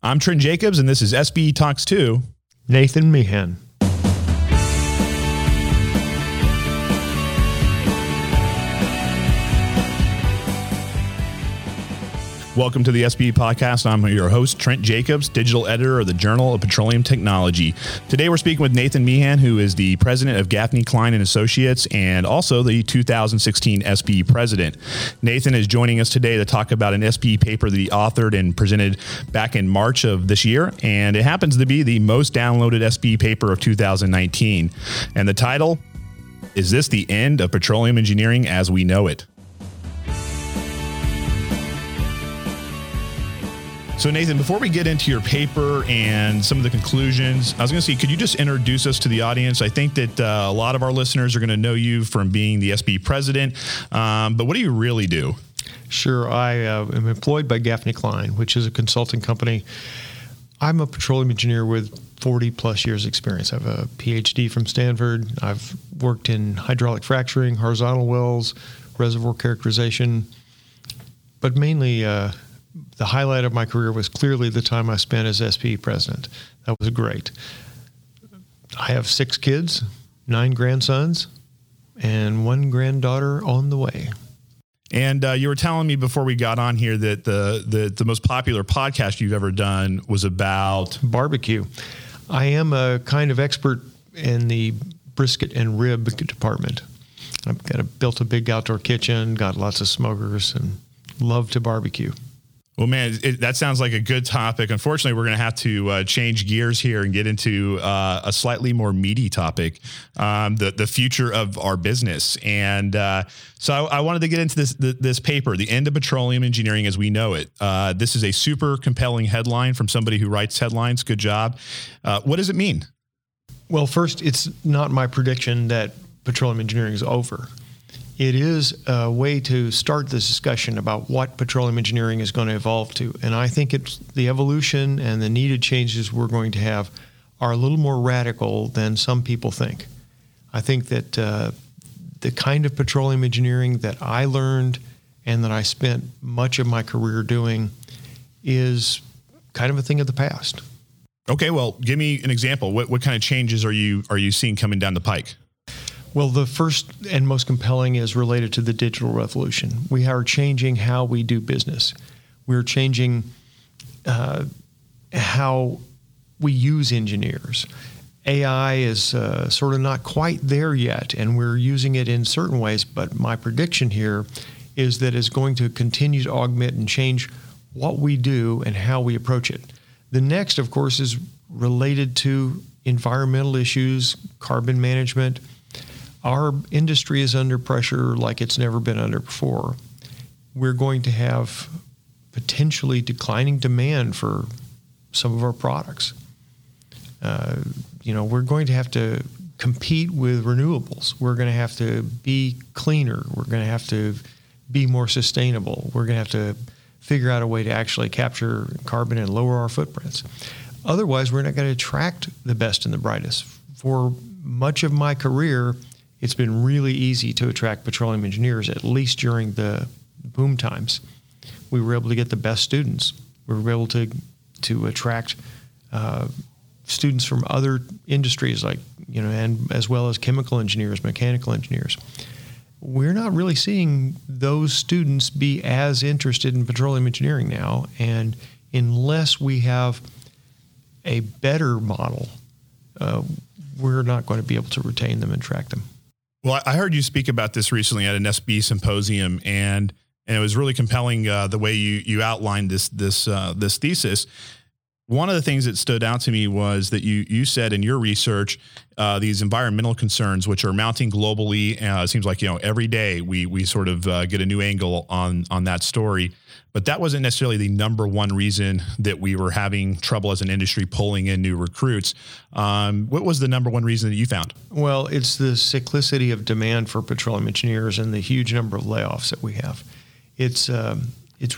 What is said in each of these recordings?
I'm Trent Jacobs, and this is SBE Talks 2. Nathan Meehan. Welcome to the SBE Podcast. I'm your host, Trent Jacobs, digital editor of the Journal of Petroleum Technology. Today, we're speaking with Nathan Meehan, who is the president of Gaffney, Cline and Associates, and also the 2016 SBE president. Nathan is joining us today to talk about an SBE paper that he authored and presented back in March of this year, and it happens to be the most downloaded SBE paper of 2019. And the title, Is This the End of Petroleum Engineering as We Know It? So Nathan, before we get into your paper and some of the conclusions, I was going to say, could you just introduce us to the audience? I think that a lot of our listeners are going to know you from being the SBE president, but what do you really do? Sure. I am employed by Gaffney Cline, which is a consulting company. I'm a petroleum engineer with 40 plus years experience. I have a PhD from Stanford. I've worked in hydraulic fracturing, horizontal wells, reservoir characterization, but mainly the highlight of my career was clearly the time I spent as SBE president. That was great. I have 6 kids, 9 grandsons, and 1 granddaughter on the way. And you were telling me before we got on here that the most popular podcast you've ever done was about barbecue. I am a kind of expert in the brisket and rib department. I've got built a big outdoor kitchen, got lots of smokers, and love to barbecue. Well, man, that sounds like a good topic. Unfortunately, we're going to have to change gears here and get into a slightly more meaty topic, the future of our business. And so I wanted to get into this paper, The End of Petroleum Engineering as We Know It. This is a super compelling headline from somebody who writes headlines. Good job. What does it mean? Well, first, it's not my prediction that petroleum engineering is over. It is a way to start this discussion about what petroleum engineering is going to evolve to. And I think it's the evolution and the needed changes we're going to have are a little more radical than some people think. I think that the kind of petroleum engineering that I learned and that I spent much of my career doing is kind of a thing of the past. Okay, well, give me an example. What kind of changes are you seeing coming down the pike? Well, the first and most compelling is related to the digital revolution. We are changing how we do business. We're changing how we use engineers. AI is sort of not quite there yet, and we're using it in certain ways, but my prediction here is that it's going to continue to augment and change what we do and how we approach it. The next, of course, is related to environmental issues, carbon management. Our industry is under pressure like it's never been under before. We're going to have potentially declining demand for some of our products. We're going to have to compete with renewables. We're going to have to be cleaner. We're going to have to be more sustainable. We're going to have to figure out a way to actually capture carbon and lower our footprints. Otherwise, we're not going to attract the best and the brightest. For much of my career, it's been really easy to attract petroleum engineers, at least during the boom times. We were able to get the best students. We were able to attract students from other industries, and as well as chemical engineers, mechanical engineers. We're not really seeing those students be as interested in petroleum engineering now, and unless we have a better model, we're not going to be able to retain them and track them. Well, I heard you speak about this recently at an SBE symposium, and it was really compelling the way you outlined this thesis. One of the things that stood out to me was that you said in your research these environmental concerns, which are mounting globally. It seems like every day we sort of get a new angle on that story. But that wasn't necessarily the number one reason that we were having trouble as an industry pulling in new recruits. What was the number one reason that you found? Well, it's the cyclicity of demand for petroleum engineers and the huge number of layoffs that we have. It's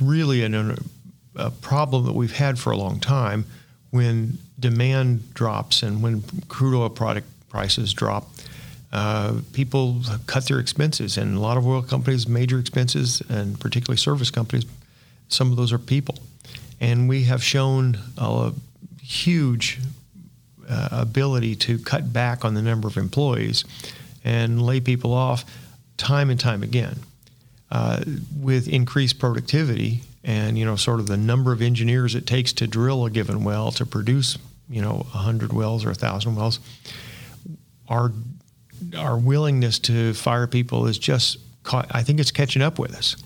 really a problem that we've had for a long time. When demand drops and when crude oil product prices drop, people cut their expenses, and a lot of oil companies, major expenses, and particularly service companies, some of those are people. And we have shown a huge ability to cut back on the number of employees and lay people off time and time again with increased productivity and, you know, sort of the number of engineers it takes to drill a given well to produce, you know, 100 wells or 1,000 wells. Our willingness to fire people is just caught, I think it's catching up with us.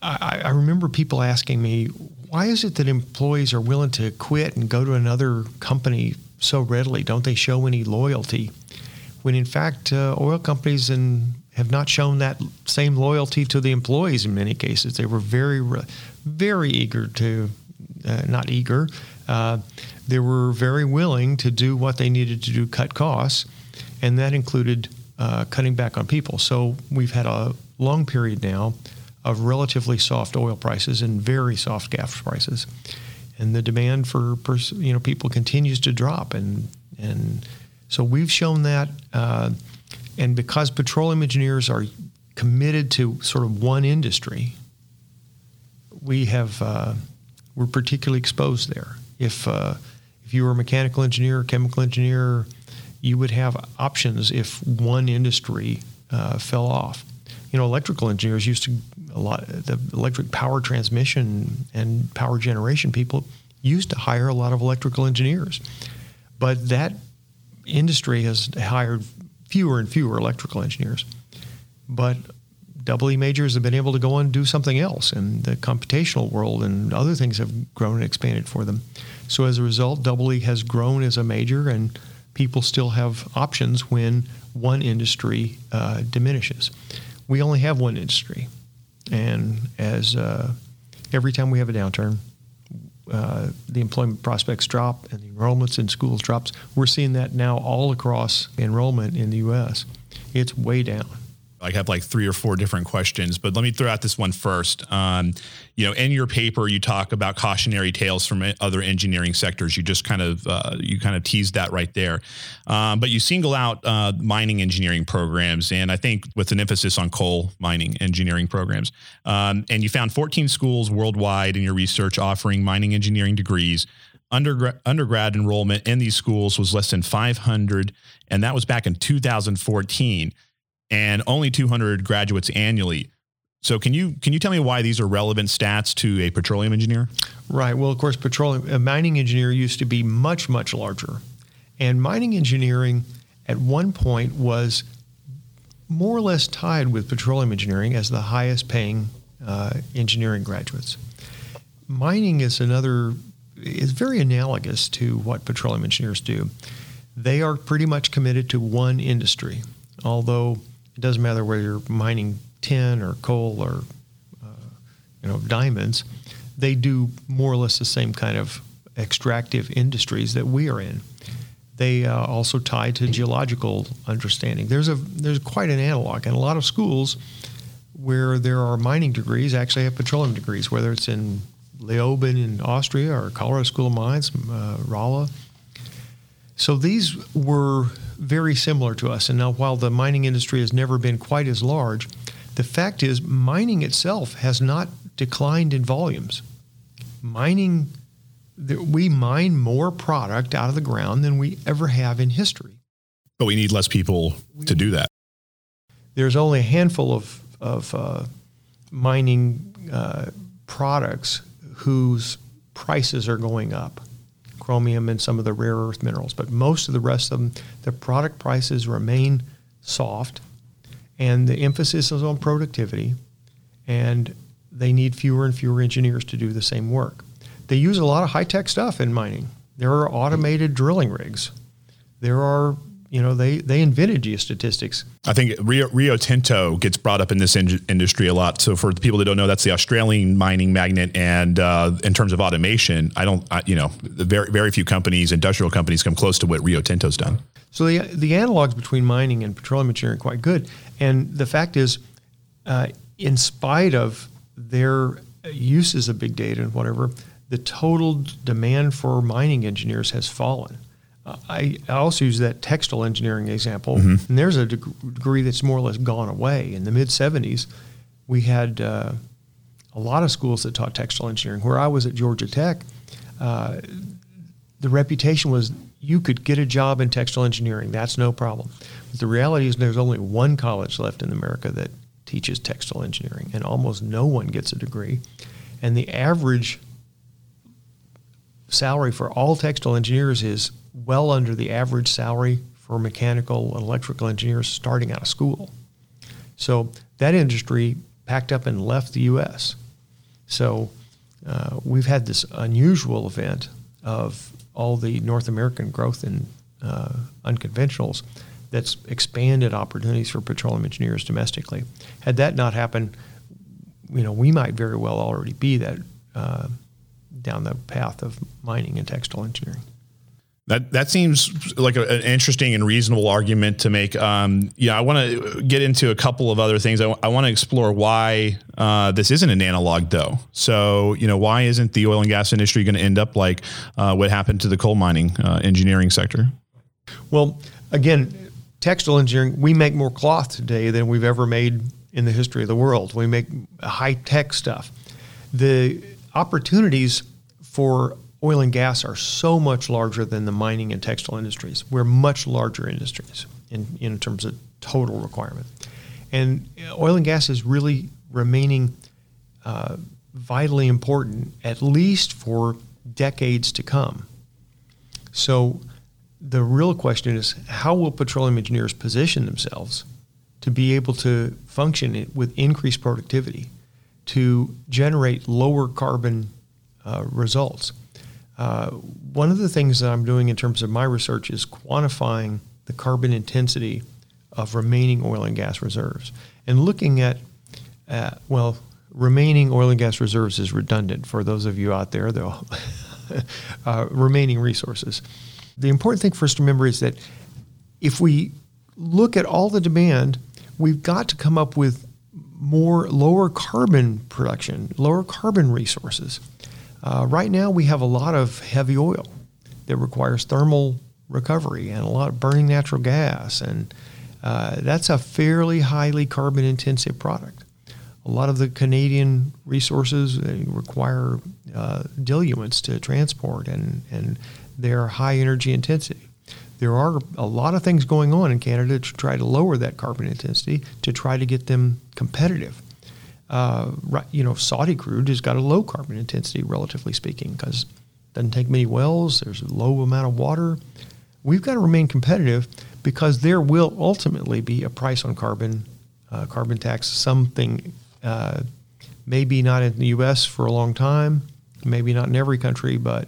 I remember people asking me, why is it that employees are willing to quit and go to another company so readily? Don't they show any loyalty? When in fact, oil companies have not shown that same loyalty to the employees in many cases. They were very eager to, they were very willing to do what they needed to do, cut costs, and that included cutting back on people. So we've had a long period now of relatively soft oil prices and very soft gas prices, and the demand for people continues to drop, and so we've shown that, and because petroleum engineers are committed to sort of one industry, we have we're particularly exposed there. If you were a mechanical engineer, chemical engineer, you would have options if one industry fell off. You know, electrical engineers used to the electric power transmission and power generation people used to hire a lot of electrical engineers, but that industry has hired fewer and fewer electrical engineers. But double E majors have been able to go on and do something else, and the computational world and other things have grown and expanded for them. So as a result, double E has grown as a major, and people still have options when one industry diminishes. We only have one industry, and as every time we have a downturn, the employment prospects drop and the enrollments in schools drops. We're seeing that now all across enrollment in the U.S. It's way down. I have like 3 or 4 different questions, but let me throw out this one first. In your paper, you talk about cautionary tales from other engineering sectors. You just kind of teased that right there. But you single out mining engineering programs, and I think with an emphasis on coal mining engineering programs. And you found 14 schools worldwide in your research offering mining engineering degrees. Undergrad enrollment in these schools was less than 500, and that was back in 2014. And only 200 graduates annually. So can you tell me why these are relevant stats to a petroleum engineer? Right. Well, of course, a mining engineer used to be much, much larger. And mining engineering at one point was more or less tied with petroleum engineering as the highest paying engineering graduates. Mining is very analogous to what petroleum engineers do. They are pretty much committed to one industry, although it doesn't matter whether you're mining tin or coal or, diamonds. They do more or less the same kind of extractive industries that we are in. They also tie to geological understanding. There's quite an analog, and a lot of schools where there are mining degrees actually have petroleum degrees, whether it's in Leoben in Austria or Colorado School of Mines, Rolla. So these were very similar to us. And now while the mining industry has never been quite as large, the fact is mining itself has not declined in volumes. We mine more product out of the ground than we ever have in history. But we need less people to do that. There's only a handful of mining products whose prices are going up. Chromium and some of the rare earth minerals, but most of the rest of them, the product prices remain soft, and the emphasis is on productivity, and they need fewer and fewer engineers to do the same work. They use a lot of high-tech stuff in mining. There are automated drilling rigs. There are, they invented geostatistics. I think Rio Tinto gets brought up in this industry a lot. So for the people that don't know, that's the Australian mining magnate. And in terms of automation, very, very few companies, industrial companies, come close to what Rio Tinto's done. So the analogs between mining and petroleum engineering are quite good. And the fact is, in spite of their uses of big data and whatever, the total demand for mining engineers has fallen. I also use that textile engineering example, mm-hmm. and there's a degree that's more or less gone away. In the mid-'70s, we had a lot of schools that taught textile engineering. Where I was at Georgia Tech, the reputation was you could get a job in textile engineering. That's no problem. But the reality is there's only one college left in America that teaches textile engineering, and almost no one gets a degree. And the average salary for all textile engineers is well under the average salary for mechanical and electrical engineers starting out of school. So that industry packed up and left the U.S. So we've had this unusual event of all the North American growth in unconventionals that's expanded opportunities for petroleum engineers domestically. Had that not happened, you know, we might very well already be that down the path of mining and textile engineering. That seems like an interesting and reasonable argument to make. I want to get into a couple of other things. I want to explore why this isn't an analog, though. So, you know, why isn't the oil and gas industry going to end up like what happened to the coal mining engineering sector? Well, again, textile engineering, we make more cloth today than we've ever made in the history of the world. We make high-tech stuff. The opportunities for oil and gas are so much larger than the mining and textile industries. We're much larger industries in terms of total requirement. And oil and gas is really remaining vitally important, at least for decades to come. So the real question is, how will petroleum engineers position themselves to be able to function with increased productivity, to generate lower carbon results? One of the things that I'm doing in terms of my research is quantifying the carbon intensity of remaining oil and gas reserves. And looking at, remaining oil and gas reserves is redundant for those of you out there, though, remaining resources. The important thing for us to remember is that if we look at all the demand, we've got to come up with more lower carbon production, lower carbon resources. Right now, we have a lot of heavy oil that requires thermal recovery and a lot of burning natural gas, and that's a fairly highly carbon-intensive product. A lot of the Canadian resources require diluents to transport, and they're high energy intensity. There are a lot of things going on in Canada to try to lower that carbon intensity, to try to get them competitive. Saudi crude has got a low carbon intensity, relatively speaking, because it doesn't take many wells. There's a low amount of water. We've got to remain competitive because there will ultimately be a price on carbon, carbon tax, something maybe not in the U.S. for a long time, maybe not in every country, but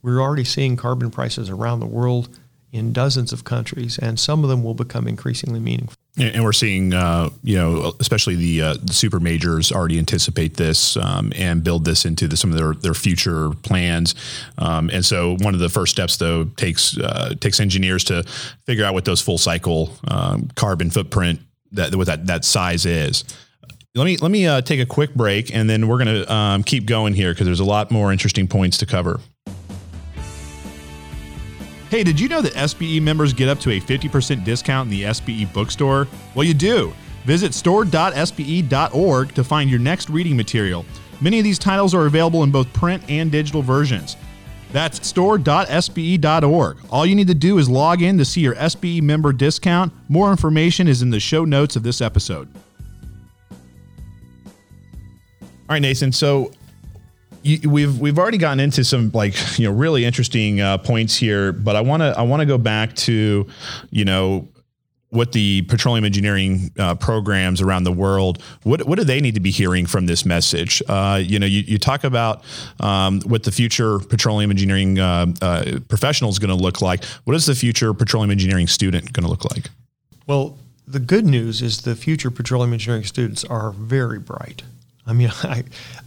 we're already seeing carbon prices around the world in dozens of countries, and some of them will become increasingly meaningful. And we're seeing, especially the super majors already anticipate this and build this into some of their future plans. And so one of the first steps, though, takes engineers to figure out what those full cycle carbon footprint that size is. Let me take a quick break, and then we're going to keep going here because there's a lot more interesting points to cover. Hey, did you know that SBE members get up to a 50% discount in the SBE bookstore? Well, you do. Visit store.sbe.org to find your next reading material. Many of these titles are available in both print and digital versions. That's store.sbe.org. All you need to do is log in to see your SBE member discount. More information is in the show notes of this episode. All right, Nathan, so we've already gotten into some really interesting points here, but I want to go back to what the petroleum engineering programs around the world, what do they need to be hearing from this message? You talk about what the future petroleum engineering professional is going to look like. What is the future petroleum engineering student going to look like? Well, the good news is the future petroleum engineering students are very bright. I mean,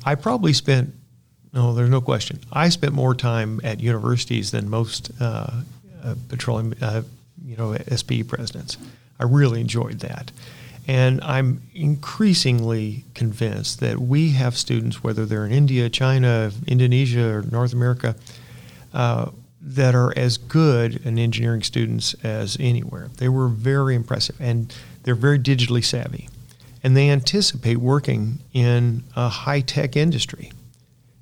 I probably spent. No, there's no question. I spent more time at universities than most petroleum, SBE presidents. I really enjoyed that. And I'm increasingly convinced that we have students, whether they're in India, China, Indonesia, or North America, that are as good an engineering students as anywhere. They were very impressive, and they're very digitally savvy. and they anticipate working in a high-tech industry.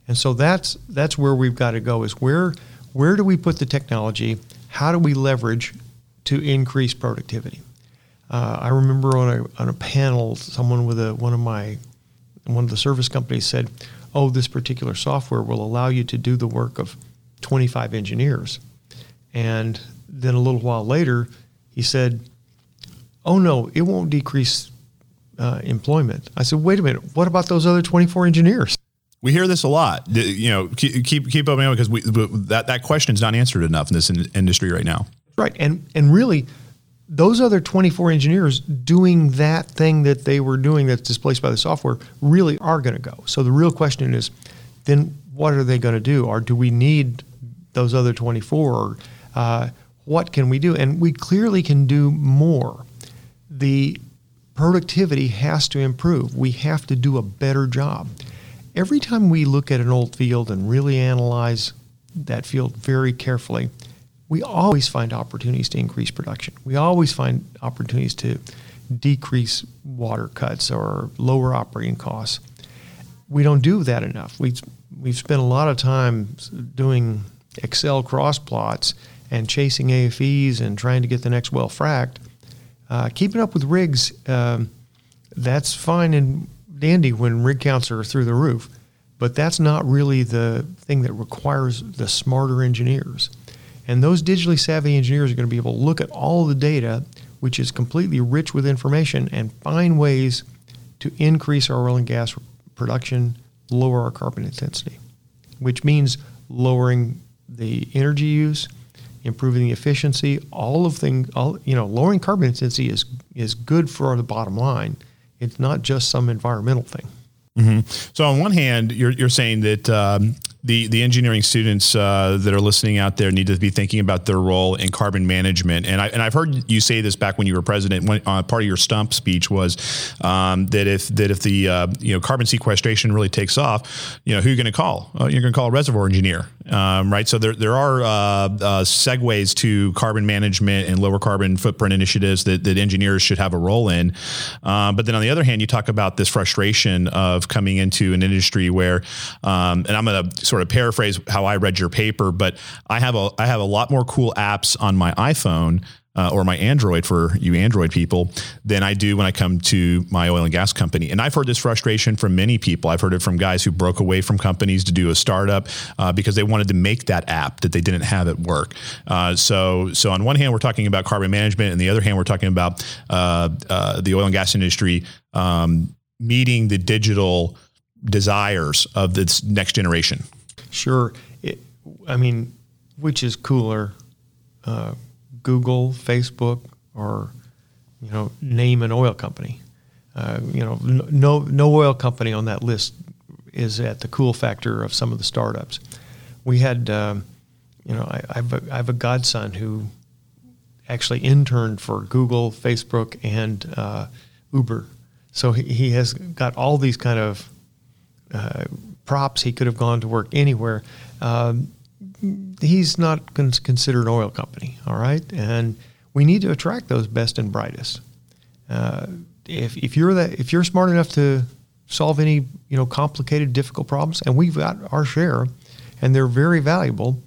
And so that's where we've got to go, is where do we put the technology? How do we leverage to increase productivity? I remember on a panel, someone with one of the service companies said, "Oh, this particular software will allow you to do the work of 25 engineers." And then a little while later, he said, "Oh no, it won't decrease employment." I said, "Wait a minute, what about those other 24 engineers?" We hear this a lot. You know, keep opening up, because that question is not answered enough in this industry right now. Right, and really, those other 24 engineers doing that thing that they were doing that's displaced by the software really are going to go. So the real question is, then what are they going to do? Or do we need those other 24? What can we do? And we clearly can do more. The productivity has to improve. We have to do a better job. Every time we look at an old field and really analyze that field very carefully, we always find opportunities to increase production. We always find opportunities to decrease water cuts or lower operating costs. We don't do that enough. We've spent a lot of time doing Excel cross plots and chasing AFEs and trying to get the next well fracked. Keeping up with rigs, that's fine and dandy when rig counts are through the roof, but that's not really the thing that requires the smarter engineers. And those digitally savvy engineers are going to be able to look at all the data, which is completely rich with information, and find ways to increase our oil and gas production, lower our carbon intensity, which means lowering the energy use, improving the efficiency, lowering carbon intensity is good for the bottom line. It's not just some environmental thing. Mm-hmm. So on one hand, you're saying that the engineering students that are listening out there need to be thinking about their role in carbon management. And I've heard you say this back when you were president. Part of your stump speech was that if the carbon sequestration really takes off, you know, who are you going to call? You're going to call a reservoir engineer, right? So there are segues to carbon management and lower carbon footprint initiatives that engineers should have a role in. But then on the other hand, you talk about this frustration of coming into an industry where, and I'm going to sort of paraphrase how I read your paper, but I have a lot more cool apps on my iPhone or my Android, for you Android people, than I do when I come to my oil and gas company. And I've heard this frustration from many people. I've heard it from guys who broke away from companies to do a startup because they wanted to make that app that they didn't have at work. So on one hand, we're talking about carbon management, and the other hand, we're talking about the oil and gas industry meeting the digital desires of this next generation. Sure. Which is cooler, Google, Facebook, or, you know, name an oil company? No oil company on that list is at the cool factor of some of the startups. We had, I have a godson who actually interned for Google, Facebook, and Uber. So he has got all these kind of props. He could have gone to work anywhere. He's not considered an oil company, all right? And we need to attract those best and brightest. If you're smart enough to solve any, you know, complicated, difficult problems, and we've got our share, and they're very valuable,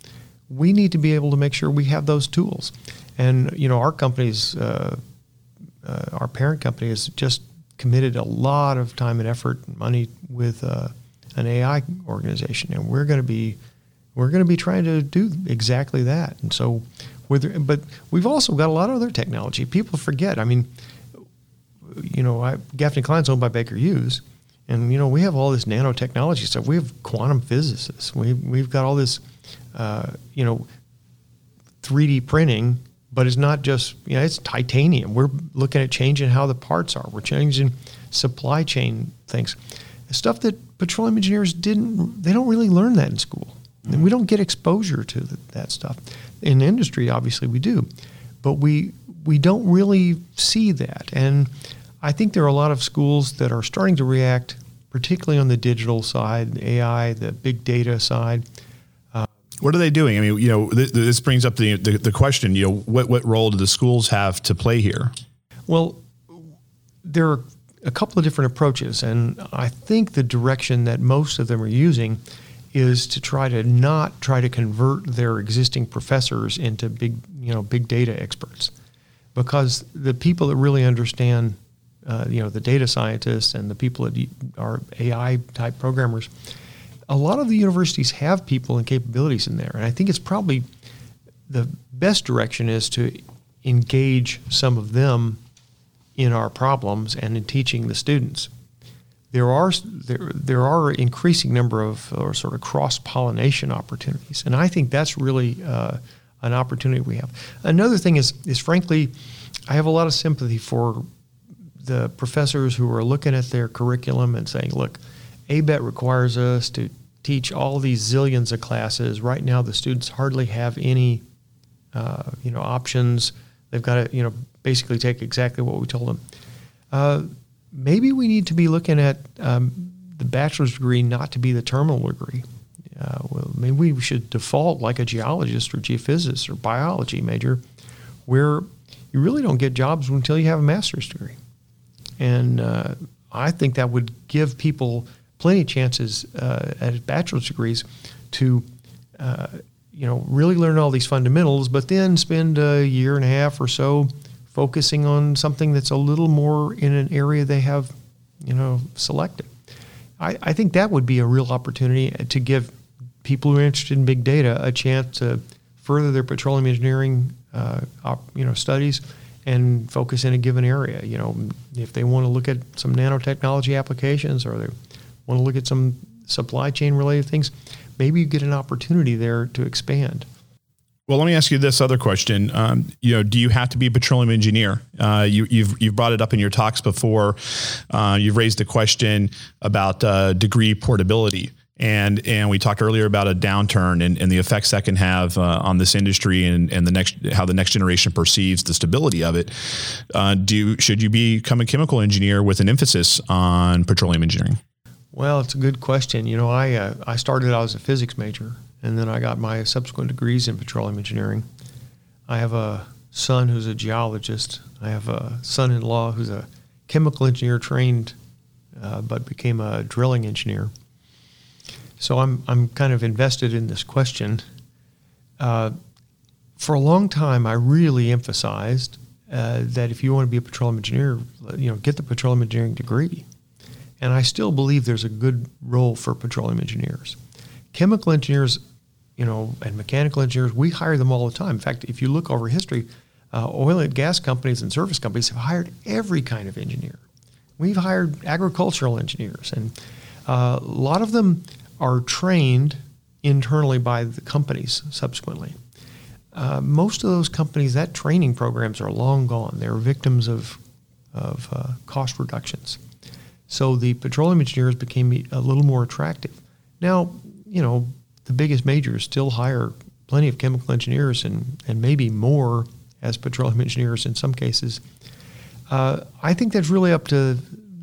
we need to be able to make sure we have those tools. And, you know, our company's, our parent company is just committed a lot of time and effort and money with an AI organization, and we're going to be trying to do exactly that. And so, but we've also got a lot of other technology. People forget. Gaffney Cline's owned by Baker Hughes, and you know, we have all this nanotechnology stuff. We have quantum physicists. We've got all this, 3D printing. But it's not just, you know, it's titanium. We're looking at changing how the parts are. We're changing supply chain things. Stuff that petroleum engineers they don't really learn that in school. And we don't get exposure to that stuff. In the industry, obviously we do, but we don't really see that. And I think there are a lot of schools that are starting to react, particularly on the digital side, the AI, the big data side. What are they doing? I mean, you know, this brings up the question, you know, what role do the schools have to play here? Well, there are a couple of different approaches, and I think the direction that most of them are using is to not try to convert their existing professors into big data experts, because the people that really understand, the data scientists and the people that are AI type programmers, a lot of the universities have people and capabilities in there, and I think it's probably the best direction is to engage some of them in our problems and in teaching the students. There are an increasing number of sort of cross-pollination opportunities, and I think that's really an opportunity we have. Another thing is frankly, I have a lot of sympathy for the professors who are looking at their curriculum and saying, look, ABET requires us to teach all these zillions of classes. Right now the students hardly have any options. They've got to basically take exactly what we told them. Maybe we need to be looking at the bachelor's degree not to be the terminal degree. Maybe we should default like a geologist or geophysicist or biology major, where you really don't get jobs until you have a master's degree. And I think that would give people plenty of chances at bachelor's degrees to really learn all these fundamentals, but then spend a year and a half or so focusing on something that's a little more in an area they have, selected. I think that would be a real opportunity to give people who are interested in big data a chance to further their petroleum engineering, studies and focus in a given area. If they want to look at some nanotechnology applications, or they want to look at some supply chain related things, maybe you get an opportunity there to expand. Well, let me ask you this other question. Do you have to be a petroleum engineer? You've brought it up in your talks before. You've raised a question about degree portability. And we talked earlier about a downturn and the effects that can have on this industry and how the next generation perceives the stability of it. Should you become a chemical engineer with an emphasis on petroleum engineering? Well, it's a good question. I started out as a physics major, and then I got my subsequent degrees in petroleum engineering. I have a son who's a geologist. I have a son-in-law who's a chemical engineer trained, but became a drilling engineer. So I'm kind of invested in this question. For a long time, I really emphasized that if you want to be a petroleum engineer, get the petroleum engineering degree. And I still believe there's a good role for petroleum engineers. Chemical engineers, and mechanical engineers, we hire them all the time. In fact, if you look over history, oil and gas companies and service companies have hired every kind of engineer. We've hired agricultural engineers, and a lot of them are trained internally by the companies subsequently. Most of those companies, that training programs are long gone. They're victims of cost reductions. So the petroleum engineers became a little more attractive. Now, the biggest majors still hire plenty of chemical engineers and maybe more as petroleum engineers in some cases. I think that's really up to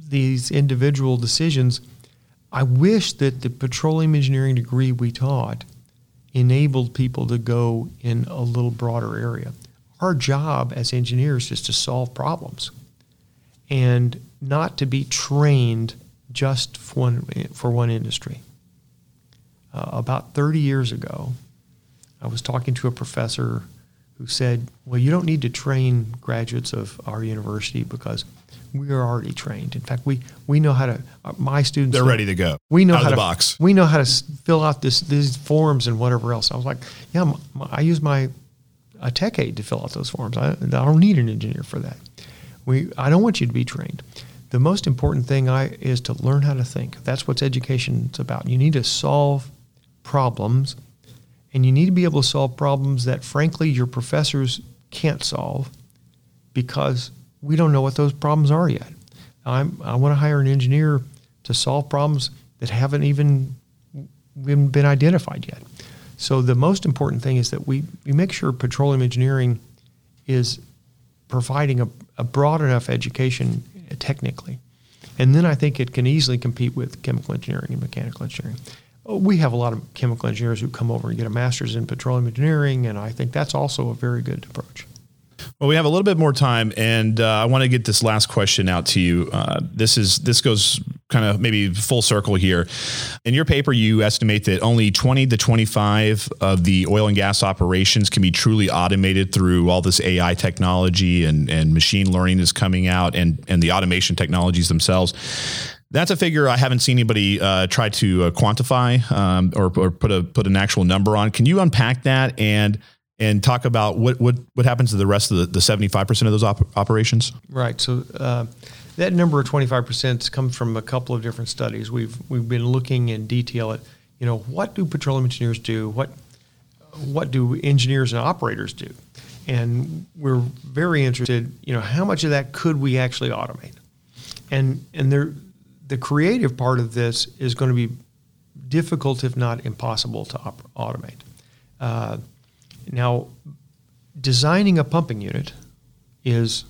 these individual decisions. I wish that the petroleum engineering degree we taught enabled people to go in a little broader area. Our job as engineers is to solve problems and not to be trained just for one industry. About 30 years ago, I was talking to a professor who said, well, you don't need to train graduates of our university because we are already trained. In fact, we know how to, my students- They're ready to go. We know out how to box. We know how to fill out these forms and whatever else. I was like, yeah, I use a tech aide to fill out those forms. I don't need an engineer for that. I don't want you to be trained. The most important thing is to learn how to think. That's what education's about. You need to solve problems, and you need to be able to solve problems that, frankly, your professors can't solve because we don't know what those problems are yet. I want to hire an engineer to solve problems that haven't even been identified yet. So the most important thing is that we make sure petroleum engineering is providing a broad enough education technically. And then I think it can easily compete with chemical engineering and mechanical engineering. We have a lot of chemical engineers who come over and get a master's in petroleum engineering, and I think that's also a very good approach. Well, we have a little bit more time, and I want to get this last question out to you. This goes kind of maybe full circle here. In your paper, you estimate that only 20 to 25 of the oil and gas operations can be truly automated through all this AI technology and machine learning is coming out and the automation technologies themselves. That's a figure I haven't seen anybody try to quantify or put an actual number on. Can you unpack that and talk about what happens to the rest of the 75% of those operations? Right. So that number of 25% comes from a couple of different studies. We've been looking in detail at, you know, what do petroleum engineers do? What do engineers and operators do? And we're very interested, you know, how much of that could we actually automate? And the creative part of this is going to be difficult, if not impossible, to automate. Now, designing a pumping unit is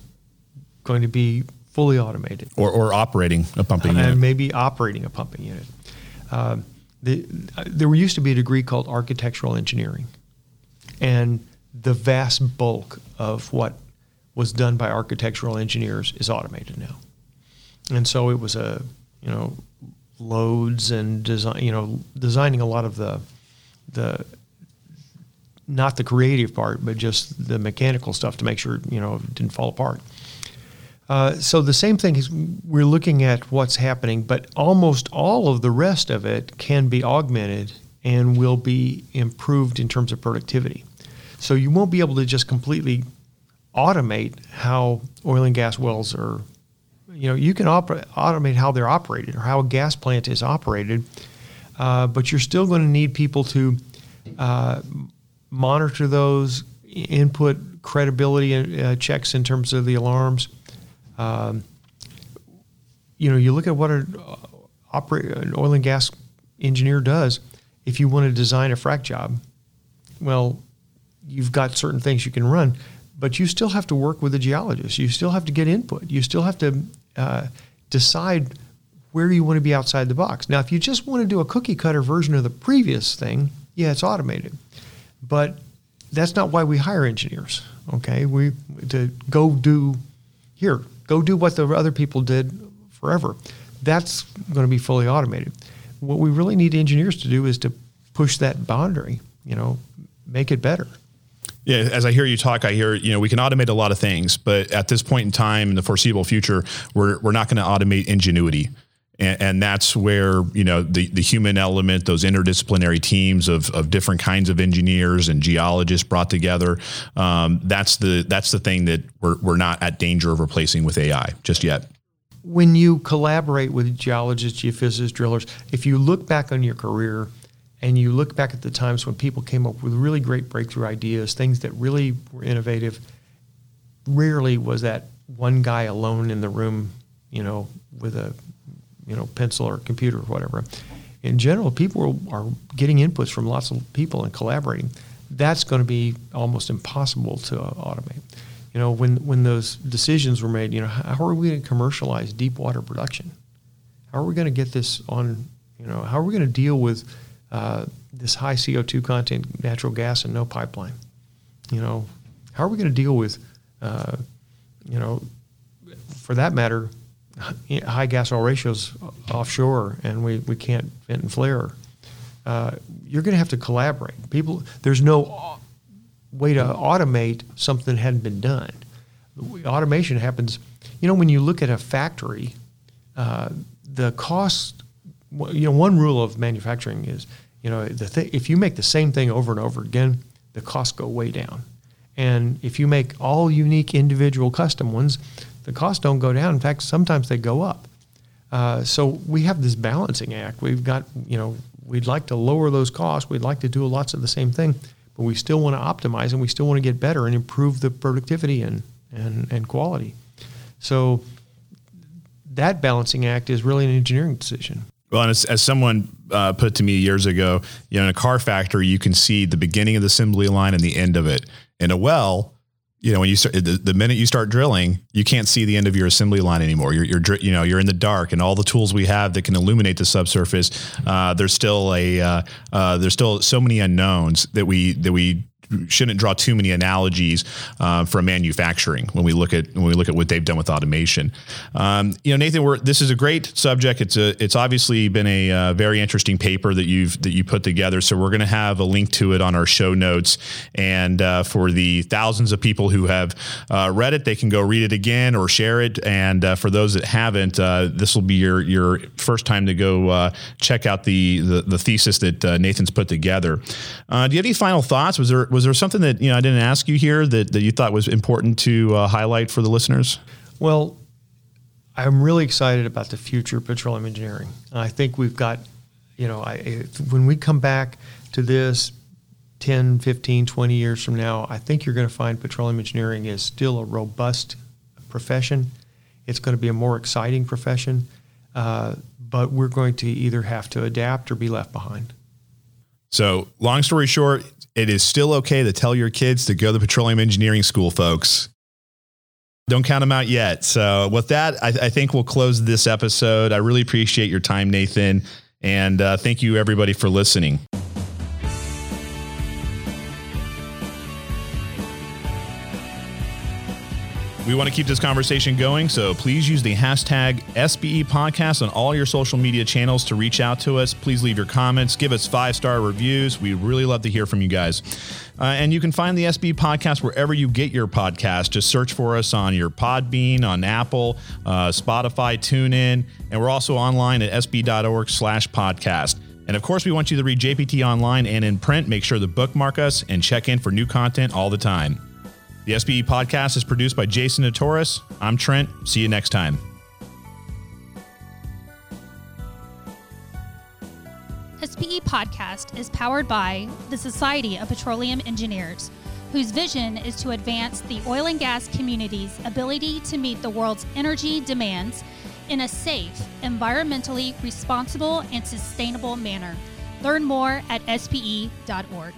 going to be fully automated. Or operating a pumping unit. And maybe operating a pumping unit. There used to be a degree called architectural engineering. And the vast bulk of what was done by architectural engineers is automated now. And so it was loads and design, designing a lot of the not the creative part, but just the mechanical stuff to make sure, it didn't fall apart. So the same thing is we're looking at what's happening, but almost all of the rest of it can be augmented and will be improved in terms of productivity. So you won't be able to just completely automate how oil and gas wells are, you can automate how they're operated or how a gas plant is operated, but you're still going to need people to monitor those, input credibility checks in terms of the alarms. You look at what an oil and gas engineer does. If you want to design a frac job, well, you've got certain things you can run, but you still have to work with the geologist. You still have to get input. You still have to decide where you want to be outside the box. Now, if you just want to do a cookie cutter version of the previous thing, yeah, it's automated. But that's not why we hire engineers, okay? Go do what the other people did forever. That's going to be fully automated. What we really need engineers to do is to push that boundary, make it better. Yeah, as I hear you talk, we can automate a lot of things, but at this point in time in the foreseeable future, we're not going to automate ingenuity. And that's where, the human element, those interdisciplinary teams of different kinds of engineers and geologists brought together. That's the thing that we're not at danger of replacing with AI just yet. When you collaborate with geologists, geophysicists, drillers, if you look back on your career and you look back at the times when people came up with really great breakthrough ideas, things that really were innovative, rarely was that one guy alone in the room, with a pencil or computer or whatever. In general, people are getting inputs from lots of people and collaborating. That's going to be almost impossible to automate. When those decisions were made, how are we going to commercialize deep water production? How are we going to get this on, how are we going to deal with this high CO2 content, natural gas and no pipeline? How are we going to deal with, for that matter, high gas oil ratios offshore, and we can't vent and flare. You're going to have to collaborate. There's no way to automate something that hadn't been done. Automation happens. When you look at a factory, the cost. One rule of manufacturing is, if you make the same thing over and over again, the costs go way down. And if you make all unique individual custom ones, the costs don't go down. In fact, sometimes they go up. So we have this balancing act. We've got, we'd like to lower those costs. We'd like to do lots of the same thing, but we still want to optimize and we still want to get better and improve the productivity and quality. So that balancing act is really an engineering decision. Well, and as someone put it to me years ago, in a car factory, you can see the beginning of the assembly line and the end of it. In a well, when you start, the minute you start drilling, you can't see the end of your assembly line anymore. You're in the dark, and all the tools we have that can illuminate the subsurface, there's still so many unknowns that we shouldn't draw too many analogies from manufacturing when we look at what they've done with automation. Nathan, this is a great subject. It's obviously been a very interesting paper that you put together. So we're going to have a link to it on our show notes. And for the thousands of people who have read it, they can go read it again or share it. And for those that haven't, this will be your first time to go check out the thesis that Nathan's put together. Do you have any final thoughts? Was there something that I didn't ask you here that you thought was important to highlight for the listeners? Well, I'm really excited about the future of petroleum engineering. I think we've got, when we come back to this 10, 15, 20 years from now, I think you're going to find petroleum engineering is still a robust profession. It's going to be a more exciting profession, but we're going to either have to adapt or be left behind. So long story short, it is still okay to tell your kids to go to petroleum engineering school, folks. Don't count them out yet. So with that, I think we'll close this episode. I really appreciate your time, Nathan. And thank you, everybody, for listening. We want to keep this conversation going, so please use the hashtag SBE Podcast on all your social media channels to reach out to us. Please leave your comments. Give us 5-star reviews. We really love to hear from you guys. And you can find the SBE Podcast wherever you get your podcast. Just search for us on your Podbean, on Apple, Spotify, TuneIn, and we're also online at sbe.org/podcast. And of course, we want you to read JPT online and in print. Make sure to bookmark us and check in for new content all the time. The SBE Podcast is produced by Jason Notoris. I'm Trent. See you next time. SBE Podcast is powered by the Society of Petroleum Engineers, whose vision is to advance the oil and gas community's ability to meet the world's energy demands in a safe, environmentally responsible, and sustainable manner. Learn more at sbe.org.